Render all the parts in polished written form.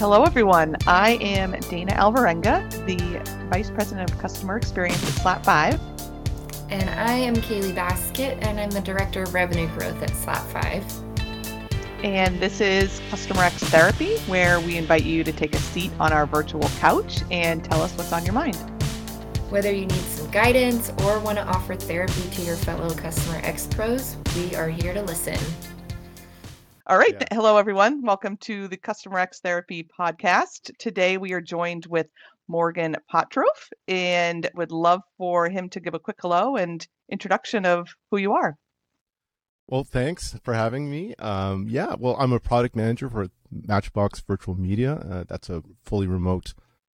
Hello, everyone. I am Dana Alvarenga, the Vice President of Customer Experience at Slat5. And I am Kaylee Baskett, and I'm the Director of Revenue Growth at Slat5. And this is Customer X Therapy, where we invite you to take a seat on our virtual couch and tell us what's on your mind. Whether you need some guidance or want to offer therapy to your fellow Customer X pros, we are here to listen. All right. Yeah. Hello, everyone. Welcome to the Customer X Therapy podcast. Today, we are joined with Morgan Potroff, and would love for him to give a quick hello and introduction of who you are. Well, thanks for having me. I'm a product manager for Matchbox Virtual Media. That's a fully remote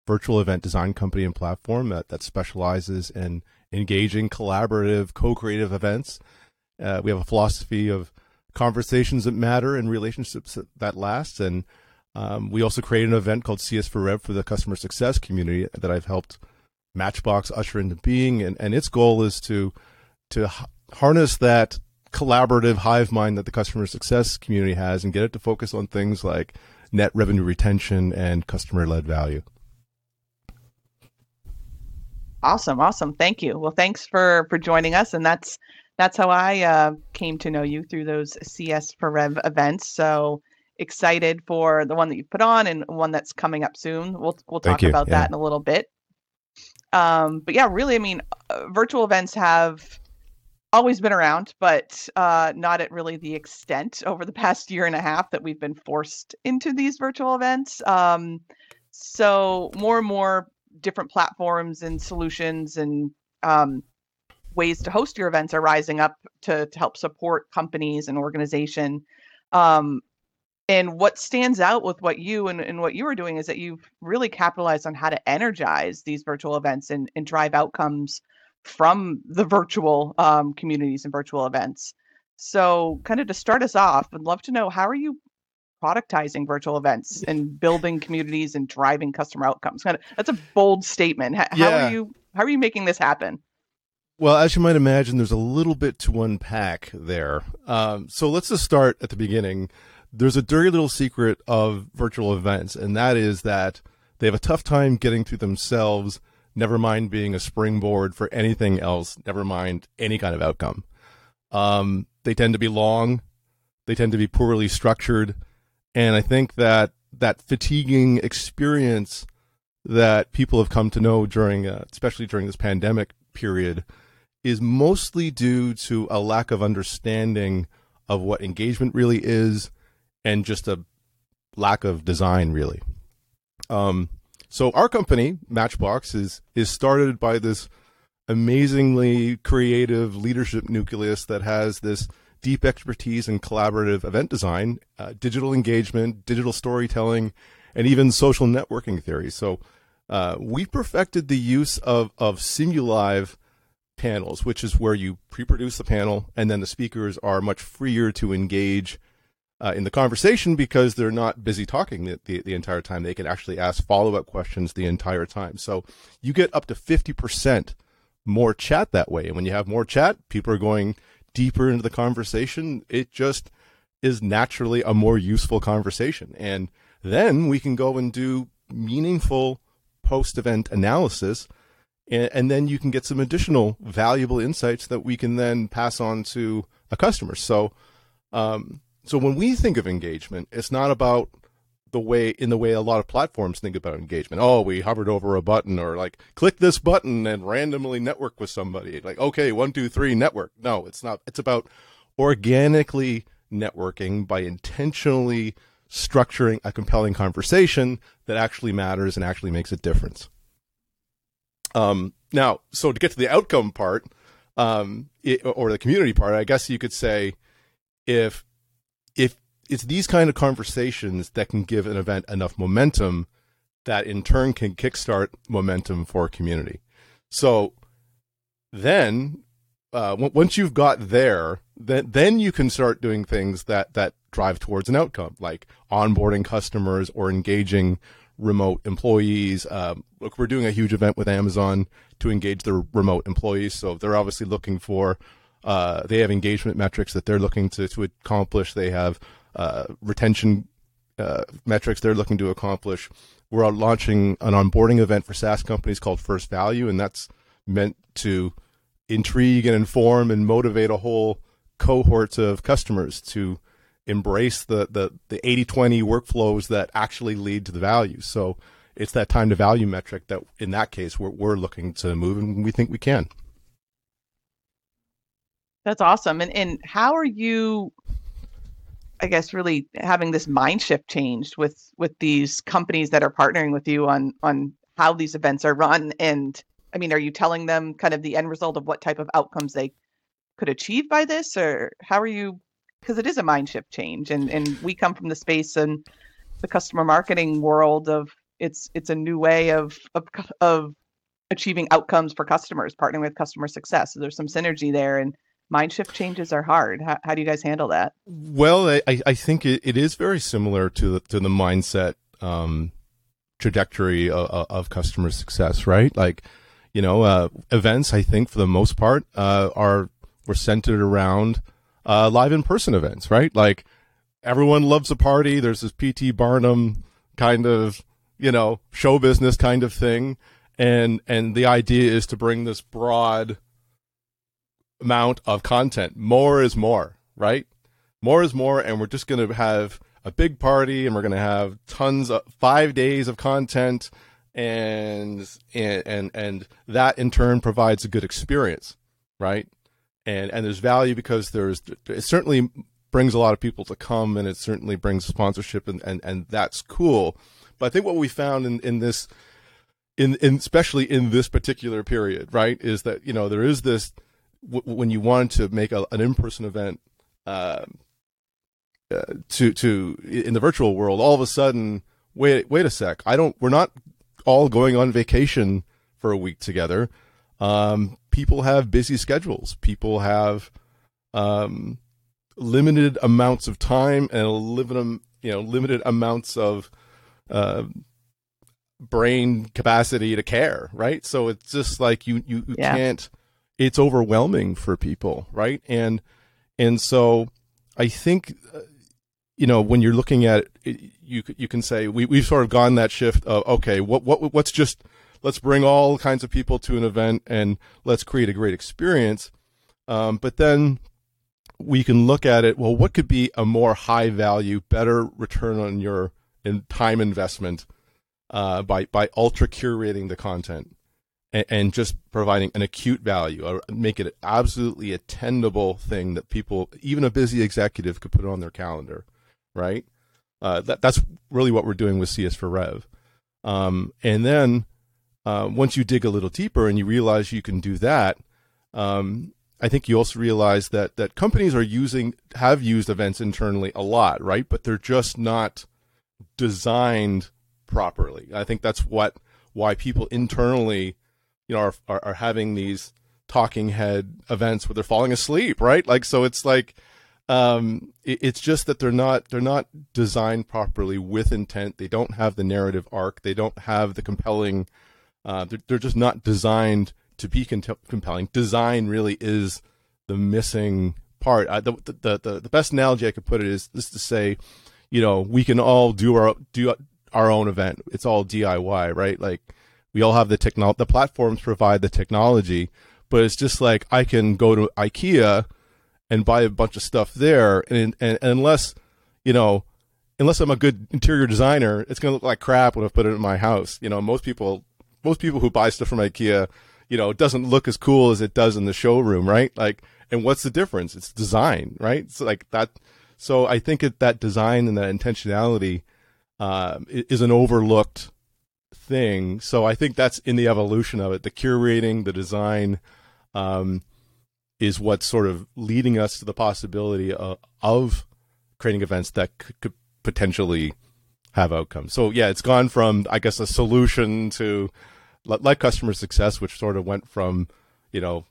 virtual event design company and platform that specializes in engaging, collaborative, co-creative events. We have a philosophy of conversations that matter and relationships that last, and we also created an event called CS4Rev for the customer success community that I've helped Matchbox usher into being. And its goal is to harness that collaborative hive mind that the customer success community has and get it to focus on things like net revenue retention and customer-led value. Awesome. Thank you. Well, thanks for joining us. And that's how I came to know you, through those CS4Rev events. So excited for the one that you put on and one that's coming up soon. We'll talk about that in a little bit. Virtual events have always been around, but not at really the extent over the past year and a half that we've been forced into these virtual events. So more and more different platforms and solutions and ways to host your events are rising up to help support companies and organization. And what stands out with what you and what you are doing is that you've really capitalized on how to energize these virtual events and drive outcomes from the virtual communities and virtual events. So kind of to start us off, I'd love to know, how are you productizing virtual events and building communities and driving customer outcomes? That's a bold statement. How are you making this happen? Well, as you might imagine, there's a little bit to unpack there. So let's just start at the beginning. There's a dirty little secret of virtual events, and that is that they have a tough time getting through themselves, never mind being a springboard for anything else, never mind any kind of outcome. They tend to be long, they tend to be poorly structured, and I think that fatiguing experience that people have come to know especially during this pandemic period, is mostly due to a lack of understanding of what engagement really is, and just a lack of design, really. So our company, Matchbox, is started by this amazingly creative leadership nucleus that has this deep expertise in collaborative event design, digital engagement, digital storytelling, and even social networking theory. So we perfected the use of simulive panels, which is where you pre-produce the panel, and then the speakers are much freer to engage in the conversation because they're not busy talking the entire time. They can actually ask follow-up questions the entire time. So you get up to 50% more chat that way. And when you have more chat, people are going deeper into the conversation. It just is naturally a more useful conversation. And then we can go and do meaningful post-event analysis, and then you can get some additional valuable insights that we can then pass on to a customer. So when we think of engagement, it's not about the way a lot of platforms think about engagement. Oh, we hovered over a button, or like click this button and randomly network with somebody. Like, okay, 1, 2, 3, network. No, it's not. It's about organically networking by intentionally structuring a compelling conversation that actually matters and actually makes a difference. So to get to the outcome part, or the community part, I guess you could say, if it's these kind of conversations that can give an event enough momentum that in turn can kickstart momentum for a community. So then once you've got there, then you can start doing things that drive towards an outcome, like onboarding customers or engaging remote employees. Look, we're doing a huge event with Amazon to engage their remote employees. So they're obviously looking for, they have engagement metrics that they're looking to accomplish. They have retention metrics they're looking to accomplish. We're launching an onboarding event for SaaS companies called First Value, and that's meant to intrigue and inform and motivate a whole cohort of customers to embrace the 80-20 workflows that actually lead to the value. So it's that time to value metric that, in that case, we're looking to move, and we think we can. That's awesome. And how are you, I guess, really having this mind shift changed with these companies that are partnering with you on how these events are run? And I mean, are you telling them kind of the end result of what type of outcomes they could achieve by this, or how are you? Because it is a mind shift change, and we come from the space and the customer marketing world of it's a new way of achieving outcomes for customers, partnering with customer success. So there's some synergy there, and mind shift changes are hard. How do you guys handle that? Well, I think it is very similar to the mindset trajectory of customer success, right? Like, you know, events, I think, for the most part, were centered around live in-person events, right? Like, everyone loves a party. There's this P.T. Barnum kind of, you know, show business kind of thing. And the idea is to bring this broad amount of content. More is more, right? More is more, and we're just going to have a big party, and we're going to have tons of 5 days of content. And that in turn provides a good experience, right? And there's value because it certainly brings a lot of people to come, and it certainly brings sponsorship, and that's cool. But I think what we found in this, especially in this particular period, right, is that, you know, there is this, when you want to make an in-person event to in the virtual world, all of a sudden, wait a sec, we're not all going on vacation for a week together. People have busy schedules. People have limited amounts of time and limited amounts of brain capacity to care, right? So it's just like you can't. It's overwhelming for people, right? And so I think, you know, when you're looking at it, you can say we've sort of gone that shift of, okay, what's just, let's bring all kinds of people to an event and let's create a great experience. But then we can look at it, well, what could be a more high value, better return on your time investment by ultra curating the content and just providing an acute value, or make it an absolutely attendable thing that people, even a busy executive, could put on their calendar, right? That's really what we're doing with CS4Rev. And then once you dig a little deeper and you realize you can do that, I think you also realize that companies have used events internally a lot, right? But they're just not designed properly. I think that's why people internally, you know, are having these talking head events where they're falling asleep, right? Like, so it's like, it's just that they're not designed properly with intent. They don't have the narrative arc. They don't have the compelling. They're just not designed to be compelling. Design really is the missing part. The best analogy I could put it is this: to say, you know, we can all do our own event. It's all DIY, right? Like, we all have the platforms provide the technology, but it's just like, I can go to IKEA and buy a bunch of stuff there, and unless I'm a good interior designer, it's gonna look like crap when I put it in my house. You know, most people who buy stuff from IKEA, you know, it doesn't look as cool as it does in the showroom, right? Like, and what's the difference? It's design, right? So like that. So I think that design and that intentionality is an overlooked thing. So I think that's in the evolution of it, the curating, the design. Is what's sort of leading us to the possibility of creating events that could potentially have outcomes. So yeah, it's gone from, I guess, a solution to like customer success, which sort of went from, you know,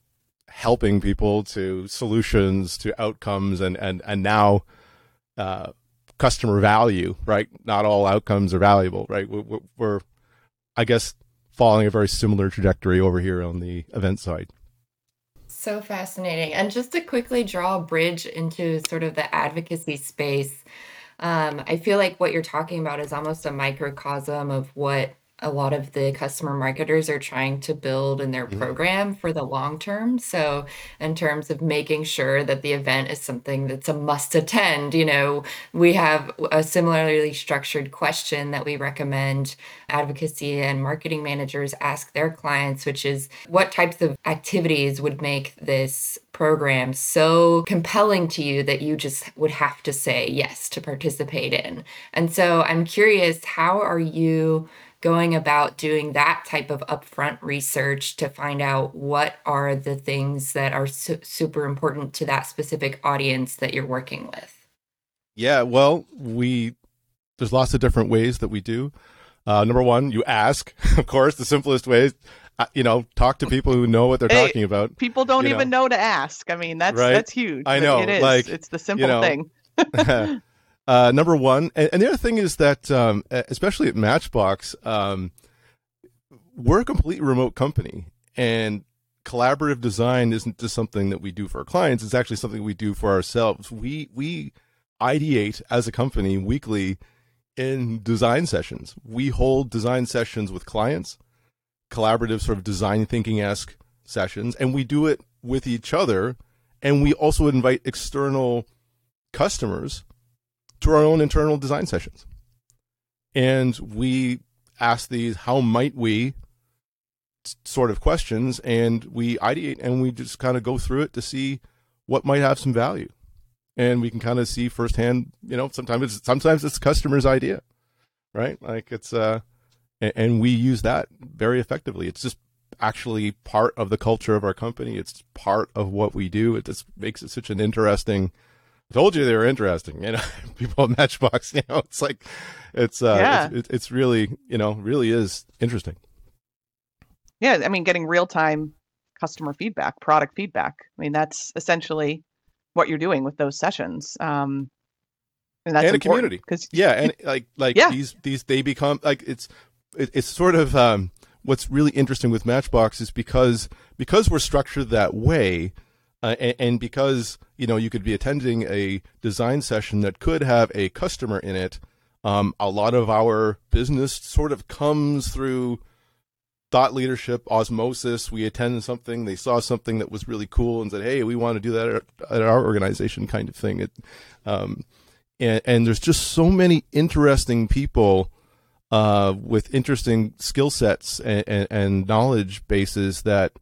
helping people to solutions to outcomes, and now customer value, right? Not all outcomes are valuable, right? We're I guess, following a very similar trajectory over here on the event side. So fascinating. And just to quickly draw a bridge into sort of the advocacy space, I feel like what you're talking about is almost a microcosm of what a lot of the customer marketers are trying to build in their program for the long term. So in terms of making sure that the event is something that's a must attend, you know, we have a similarly structured question that we recommend advocacy and marketing managers ask their clients, which is what types of activities would make this program so compelling to you that you just would have to say yes to participate in. And so I'm curious, how are you going about doing that type of upfront research to find out what are the things that are super important to that specific audience that you're working with? Yeah, well, there's lots of different ways that we do. Number one, you ask, of course, the simplest way, you know, talk to people who know what they're talking about. People don't even know to ask. I mean, that's right? That's huge. I know. It is. Like, it's the simple thing. Number one. And the other thing is that, especially at Matchbox, we're a completely remote company, and collaborative design isn't just something that we do for our clients. It's actually something we do for ourselves. We ideate as a company weekly in design sessions. We hold design sessions with clients, collaborative sort of design thinking-esque sessions, and we do it with each other. And we also invite external customers to our own internal design sessions. And we ask these how might we sort of questions, and we ideate and we just kind of go through it to see what might have some value. And we can kind of see firsthand, you know, sometimes it's the customer's idea, right? Like it's, and we use that very effectively. It's just actually part of the culture of our company. It's part of what we do. It just makes it such an interesting, I told you they were interesting, you know, people at Matchbox, you know, it's like, it's really, you know, really is interesting. Yeah. I mean, getting real time customer feedback, product feedback. I mean, that's essentially what you're doing with those sessions. And that's and a community. And like yeah. these, they become like, it's sort of, what's really interesting with Matchbox is because we're structured that way, and because, you know, you could be attending a design session that could have a customer in it, a lot of our business sort of comes through thought leadership, osmosis. We attend something, they saw something that was really cool and said, hey, we want to do that at our organization kind of thing. And there's just so many interesting people with interesting skill sets and knowledge bases that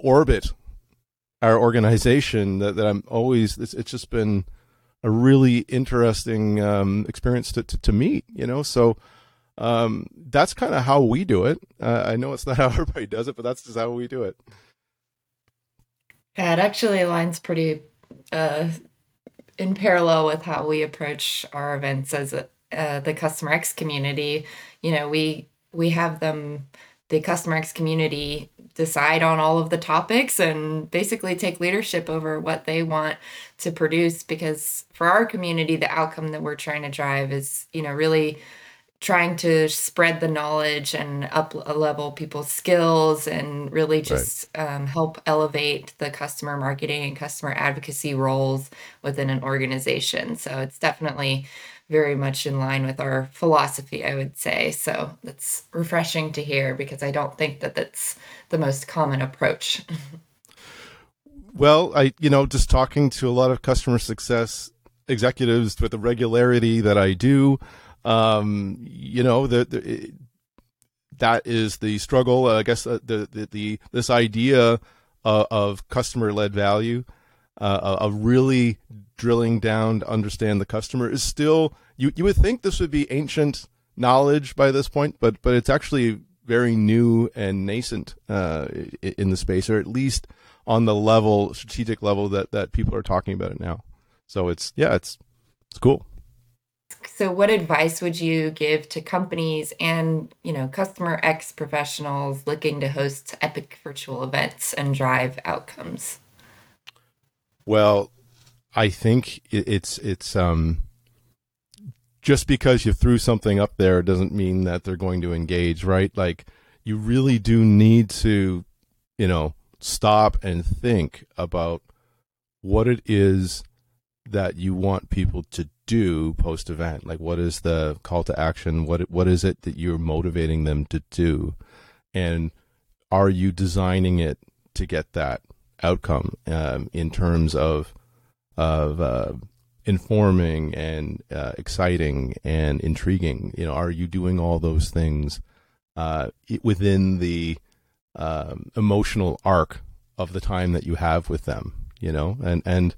orbit our organization that I'm always, it's just been a really interesting experience to meet, you know? So that's kind of how we do it. I know it's not how everybody does it, but that's just how we do it. Yeah, it actually aligns pretty in parallel with how we approach our events as the Customer X community. You know, we have them, the Customer X community, decide on all of the topics and basically take leadership over what they want to produce, because for our community, the outcome that we're trying to drive is, you know, really trying to spread the knowledge and up level people's skills and really just help elevate the customer marketing and customer advocacy roles within an organization. So it's definitely very much in line with our philosophy, I would say. So that's refreshing to hear, because I don't think that that's the most common approach. Well, just talking to a lot of customer success executives with the regularity that I do, you know, that is the struggle, I guess, the this idea of customer-led value, of really drilling down to understand the customer is still, you would think this would be ancient knowledge by this point, but it's actually very new and nascent in the space, or at least on the level, strategic level that people are talking about it now. So it's cool. So what advice would you give to companies and, you know, customer X professionals looking to host epic virtual events and drive outcomes? Well, I think it's just because you threw something up there doesn't mean that they're going to engage, right? Like, you really do need to, you know, stop and think about what it is that you want people to do post event? Like, what is the call to action? What is it that you're motivating them to do? And are you designing it to get that outcome in terms of informing and exciting and intriguing? You know, are you doing all those things within the emotional arc of the time that you have with them? You know, and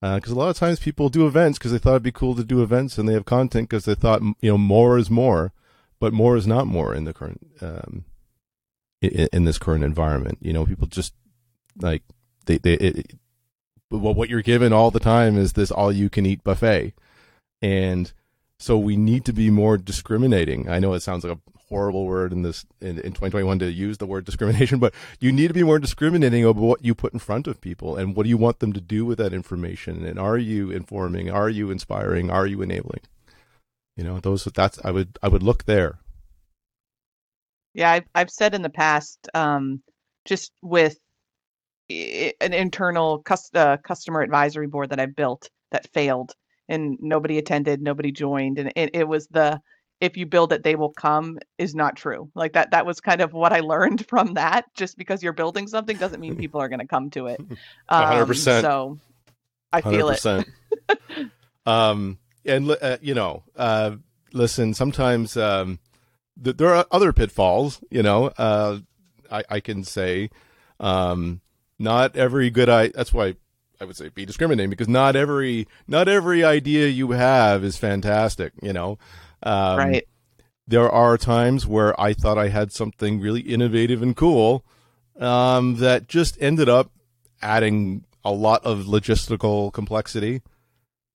because a lot of times people do events because they thought it'd be cool to do events, and they have content because they thought, you know, more is more, but more is not more in the current in this current environment. You know, people just like what you're given all the time is this all-you-can-eat buffet. And so we need to be more discriminating. I know it sounds like a horrible word in 2021 to use the word discrimination, but you need to be more discriminating over what you put in front of people and what do you want them to do with that information. And are you informing? Are you inspiring? Are you enabling? You know, I would look there. Yeah, I've said in the past, just with an internal customer advisory board that I built that failed, and nobody attended, nobody joined. And it was the, if you build it, they will come is not true. Like that was kind of what I learned from that. Just because you're building something doesn't mean people are going to come to it. 100%. So I feel 100%. It. Listen, sometimes there are other pitfalls, you know, I can say, not every good idea. That's why I would say be discriminating, because not every idea you have is fantastic. You know, right. There are times where I thought I had something really innovative and cool, that just ended up adding a lot of logistical complexity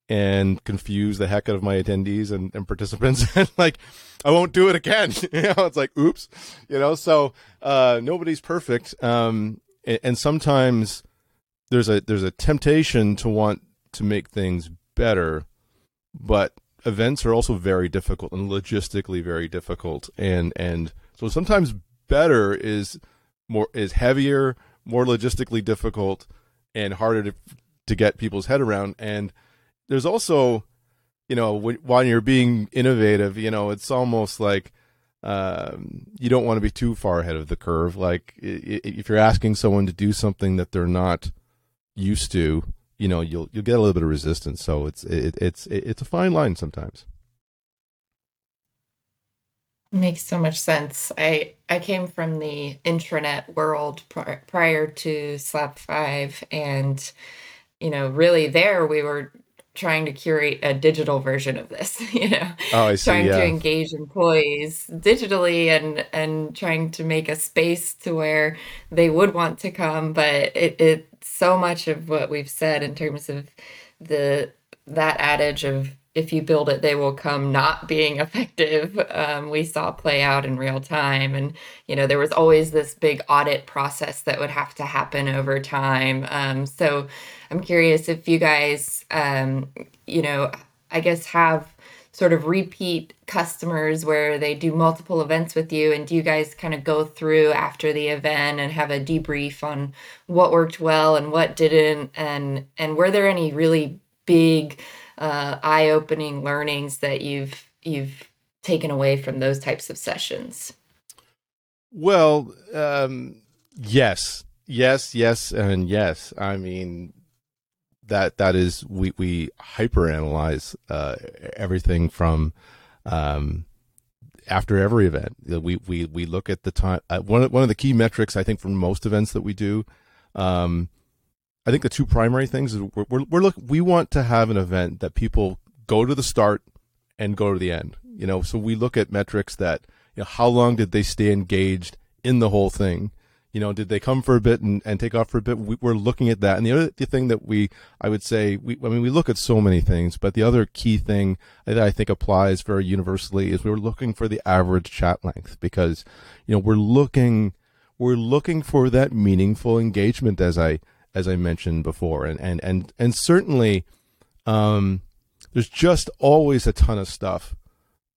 and confused the heck out of my attendees and participants. And like, I won't do it again. You know, it's like, oops, you know, so, nobody's perfect. And sometimes there's a temptation to want to make things better, but events are also very difficult and logistically very difficult. And so sometimes better is heavier, more logistically difficult and harder to get people's head around. And there's also, you know, while you're being innovative, you know, it's almost like, you don't want to be too far ahead of the curve. Like if you're asking someone to do something that they're not used to, you know, you'll get a little bit of resistance. So it's a fine line sometimes. Makes so much sense. I came from the intranet world prior to Slat5, and, you know, really there we were trying to curate a digital version of this, you know, trying to engage employees digitally and trying to make a space to where they would want to come. But it so much of what we've said in terms of that adage of if you build it, they will come not being effective. We saw play out in real time. And, you know, there was always this big audit process that would have to happen over time. So I'm curious if you guys, you know, I guess have sort of repeat customers where they do multiple events with you, and do you guys kind of go through after the event and have a debrief on what worked well and what didn't? And were there any really big eye-opening learnings that you've taken away from those types of sessions? Well, yes, and yes. I mean, that is we hyperanalyze everything from after every event. We look at the time. One of the key metrics I think for most events that we do. I think the two primary things is we want to have an event that people go to the start and go to the end, you know, so we look at metrics that, you know, how long did they stay engaged in the whole thing? You know, did they come for a bit and take off for a bit? We're looking at that. And the thing that we look at so many things, but the other key thing that I think applies very universally is we were looking for the average chat length, because, you know, we're looking for that meaningful engagement, as I mentioned before, and certainly there's just always a ton of stuff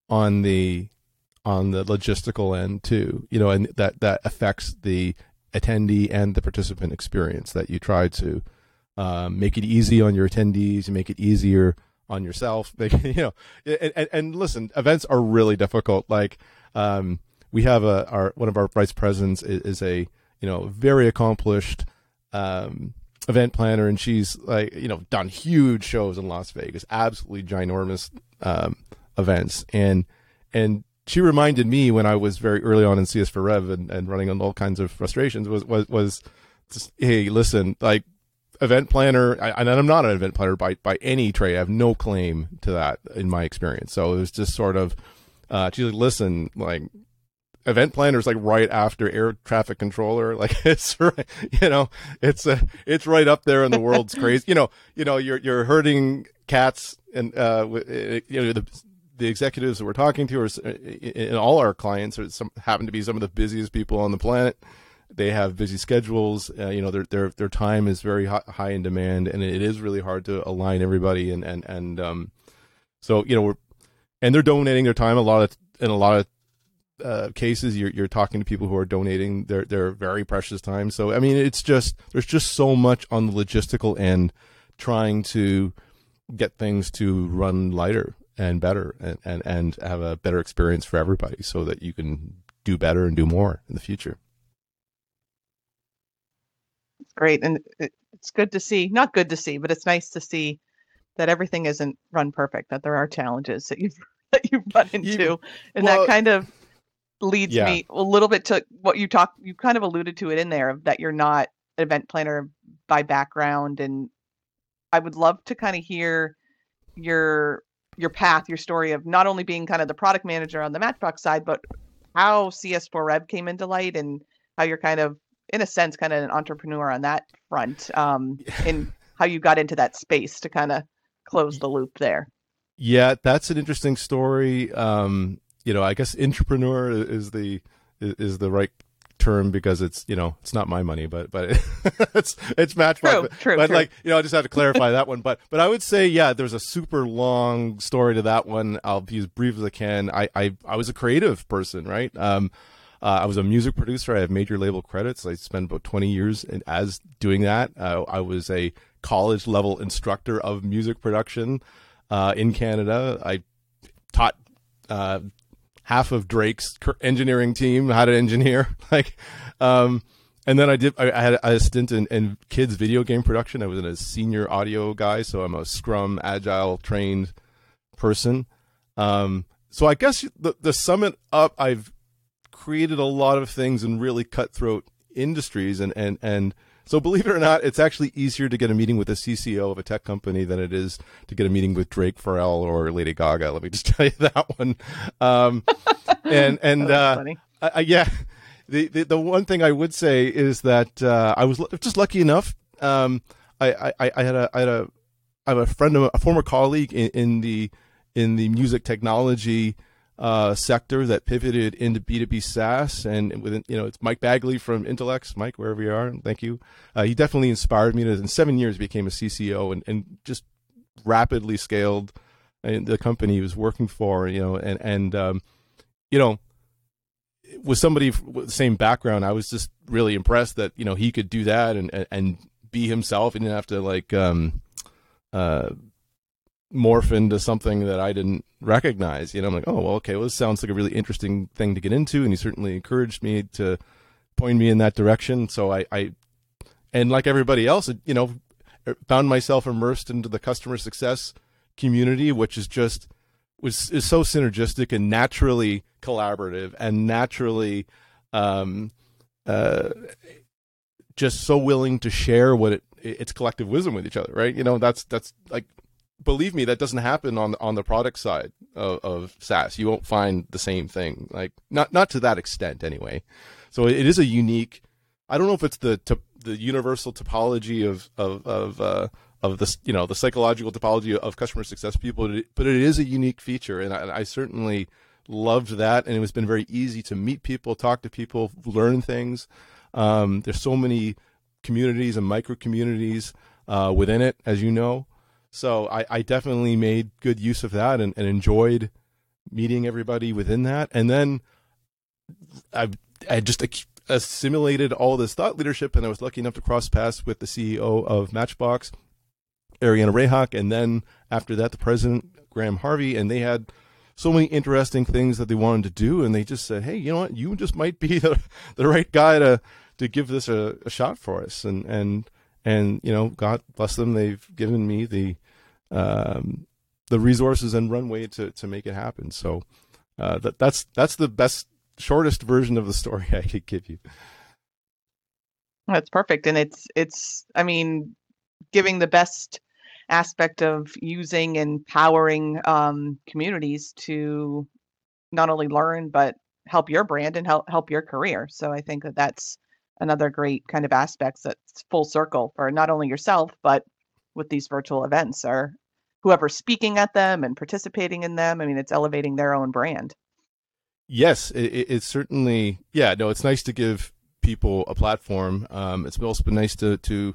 on the logistical end too, you know, and that affects the attendee and the participant experience. That you try to make it easy on your attendees, you make it easier on yourself. They, you know, and listen, events are really difficult. Like, we have one of our vice presidents is a, you know, very accomplished event planner, and she's like, you know, done huge shows in Las Vegas, absolutely ginormous events, and she reminded me when I was very early on in CS4Rev and running on all kinds of frustrations was just, hey, listen, like, event planner, and I'm not an event planner by any trade. I have no claim to that in my experience. So it was just sort of, she's like, listen, like, event planners, like, right after air traffic controller, like, it's, you know, it's right up there in the world's crazy, you know, you're herding cats, and, you know, the executives that we're talking to are, in all our clients happen to be some of the busiest people on the planet. They have busy schedules. You know, their time is very high in demand, and it is really hard to align everybody. And so, you know, they're donating their time in a lot of cases. You're talking to people who are donating their very precious time. So, I mean, it's just, there's just so much on the logistical end, trying to get things to run lighter and better and have a better experience for everybody, so that you can do better and do more in the future. Great. And it's good to see, not good to see, but it's nice to see that everything isn't run perfect, that there are challenges that you've run into. That kind of leads me a little bit to what you kind of alluded to it in there, that you're not an event planner by background. And I would love to kind of hear your path, your story of not only being kind of the product manager on the Matchbox side, but how CS4Rev came into light, and how you're kind of, in a sense, kind of an entrepreneur on that front, and how you got into that space to kind of close the loop there. Yeah, that's an interesting story. You know, I guess entrepreneur is the right term, because it's, you know, it's not my money, but it's Matchbox. True. Like, you know, I just have to clarify that one. But I would say, yeah, there's a super long story to that one. I'll be as brief as I can. I was a creative person, right? I was a music producer. I have major label credits. I spent about 20 years as doing that. I was a college level instructor of music production in Canada. I taught half of Drake's engineering team how to engineer. Like, and then I had a stint in kids video game production. I was a senior audio guy, so I'm a Scrum Agile trained person. So I guess the summit up, I've created a lot of things in really cutthroat industries. And so, believe it or not, it's actually easier to get a meeting with a CCO of a tech company than it is to get a meeting with Drake, Pharrell, or Lady Gaga. Let me just tell you that one. The one thing I would say is that, I was just lucky enough. I have a friend, a former colleague in the music technology sector that pivoted into B2B SaaS, and within, you know, it's Mike Bagley from Intellex. Mike, wherever you are, thank you. He definitely inspired me. In 7 years, became a CCO and just rapidly scaled the company he was working for. You know, and you know, with somebody with the same background, I was just really impressed that, you know, he could do that and be himself. He didn't have to like morph into something that I didn't recognize. You know, I'm like, oh, well, okay, well, this sounds like a really interesting thing to get into. And he certainly encouraged me to point me in that direction. So I like everybody else, you know, found myself immersed into the customer success community, which is just, is so synergistic and naturally collaborative and naturally, just so willing to share what its collective wisdom with each other. Right. You know, that's like, believe me, that doesn't happen on the product side of SaaS. You won't find the same thing, like not to that extent anyway. So it is a unique. I don't know if it's the universal topology of the, you know, the psychological topology of customer success people, but it is a unique feature, and I certainly loved that. And it's been very easy to meet people, talk to people, learn things. There's so many communities and micro communities within it, as you know. So I definitely made good use of that and enjoyed meeting everybody within that. And then I just assimilated all this thought leadership, and I was lucky enough to cross paths with the CEO of Matchbox Ariana Rehak, and then after that, the president, Graham Harvey, and they had so many interesting things that they wanted to do, and they just said, hey, you know what, you just might be the right guy to give this a shot for us. And you know, God bless them, they've given me the resources and runway to make it happen. So that's the best, shortest version of the story I could give you. That's perfect. And it's I mean, giving the best aspect of using and powering communities to not only learn, but help your brand and help your career. So I think that's another great kind of aspect that's full circle for not only yourself, but with these virtual events or whoever's speaking at them and participating in them. I mean, it's elevating their own brand. Yes, it's certainly, yeah, no, it's nice to give people a platform. It's also been nice to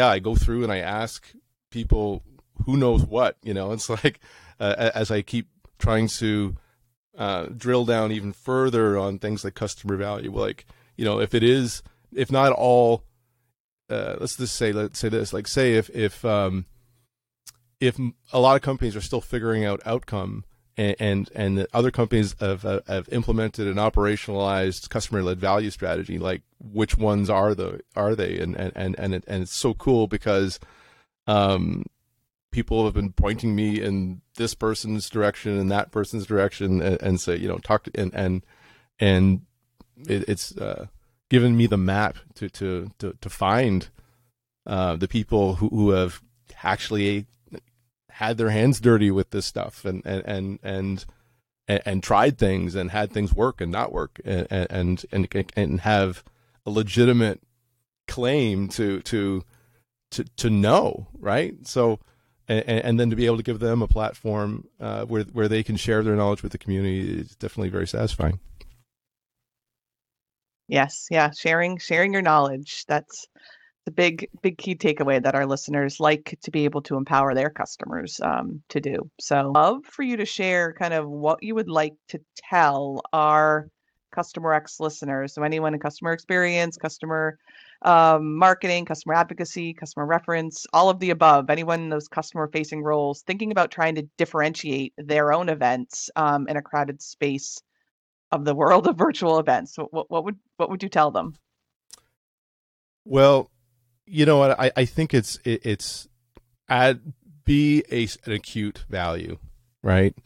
I go through and I ask people who knows what, you know, it's like, as I keep trying to drill down even further on things like customer value, like, you know, if a lot of companies are still figuring out outcome and the other companies have implemented an operationalized customer-led value strategy, like which ones are they? And it's so cool because people have been pointing me in this person's direction and that person's direction and say, you know, talk to, and it's given me the map to find the people who have actually had their hands dirty with this stuff and tried things and had things work and not work and have a legitimate claim to know, right? So and then to be able to give them a platform where they can share their knowledge with the community is definitely very satisfying. Yes, yeah, sharing your knowledge, that's the big key takeaway that our listeners like to be able to empower their customers to do. So I'd love for you to share kind of what you would like to tell our Customer X listeners. So anyone in customer experience, customer marketing, customer advocacy, customer reference, all of the above, anyone in those customer facing roles thinking about trying to differentiate their own events in a crowded space of the world of virtual events. So what would you tell them? Well, you know what? I think it's be an acute value, right?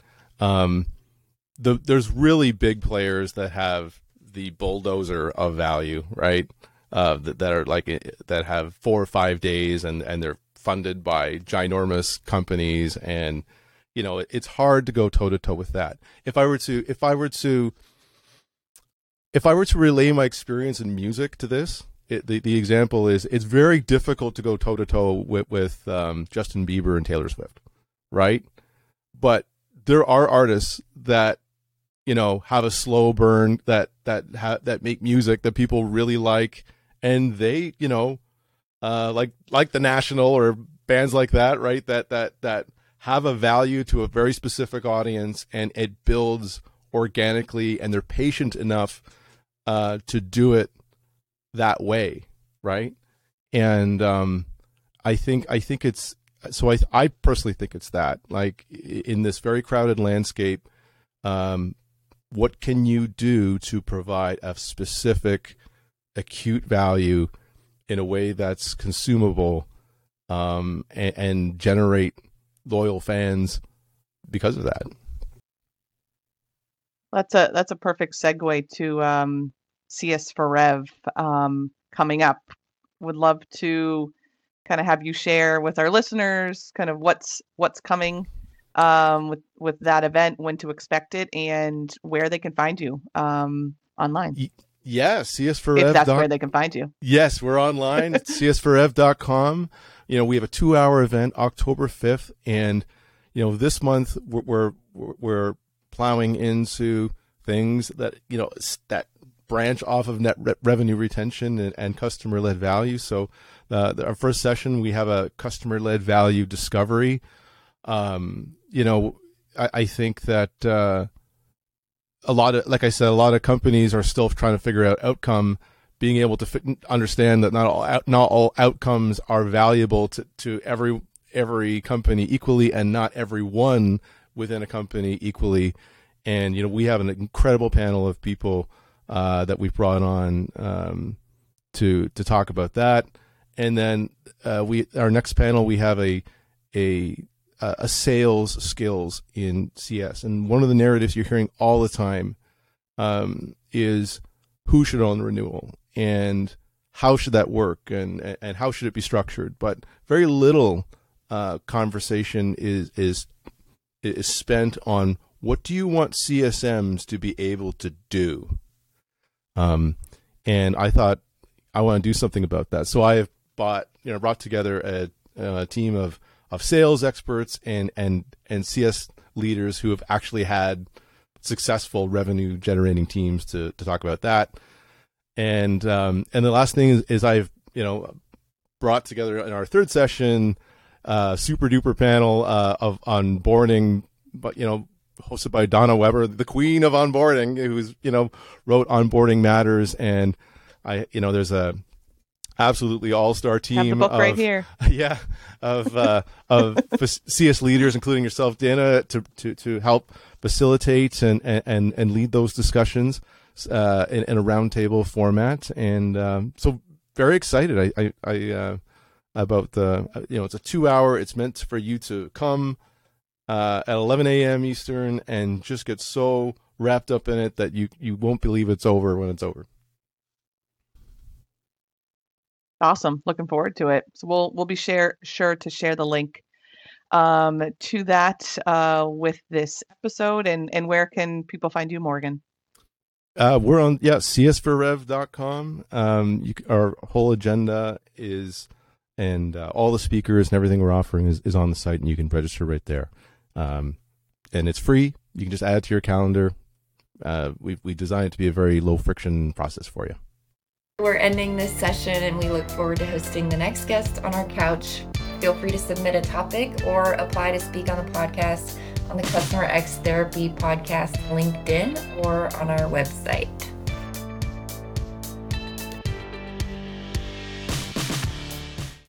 There's really big players that have the bulldozer of value, right? That have 4 or 5 days and they're funded by ginormous companies, and you know it's hard to go toe to toe with that. If I were to relay my experience in music to this. The example is it's very difficult to go toe to toe with Justin Bieber and Taylor Swift, right? But there are artists that, you know, have a slow burn that make music that people really like, and they, you know, like The National or bands like that, right? That have a value to a very specific audience, and it builds organically, and they're patient enough to do it that way, right? And I think it's so. I personally think it's that, like, in this very crowded landscape, what can you do to provide a specific, acute value in a way that's consumable and generate loyal fans because of that? That's a perfect segue to CS4Rev coming up. Would love to kind of have you share with our listeners kind of what's coming with that event, when to expect it, and where they can find you online. Yeah, CS4Rev. If that's where they can find you. Yes, we're online at csforrev.com. You know, we have a 2-hour event, October 5th, and you know, this month we're plowing into things that, you know, that branch off of net revenue retention and customer-led value. So our first session, we have a customer-led value discovery. You know, I think that a lot of companies are still trying to figure out outcome, being able to understand that not all outcomes are valuable to every company equally, and not everyone within a company equally. And, you know, we have an incredible panel of people that we've brought on to talk about that. And then our next panel, we have a sales skills in CS. And one of the narratives you're hearing all the time is who should own the renewal and how should that work and how should it be structured. But very little conversation is spent on what do you want CSMs to be able to do. And I thought I want to do something about that. So I have brought together a team of sales experts and CS leaders who have actually had successful revenue generating teams to talk about that. And the last thing is I've, brought together in our third session, super duper panel of onboarding, but, hosted by Donna Weber, the queen of onboarding, who's, wrote Onboarding Matters. And I, there's a absolutely all-star team. Have the book right here. Yeah. Of CS leaders, including yourself, Dana, to help facilitate and lead those discussions in a roundtable format. And so very excited. I about the, it's a 2-hour, it's meant for you to come at 11 a.m. Eastern and just get so wrapped up in it that you won't believe it's over when it's over. Awesome. Looking forward to it. So we'll be sure to share the link to that with this episode. And where can people find you, Morgan? We're on, csforrev.com. Our whole agenda is... And all the speakers and everything we're offering is on the site, and you can register right there. And it's free. You can just add it to your calendar. We designed it to be a very low-friction process for you. We're ending this session, and we look forward to hosting the next guest on our couch. Feel free to submit a topic or apply to speak on the podcast on the Customer X Therapy Podcast LinkedIn or on our website.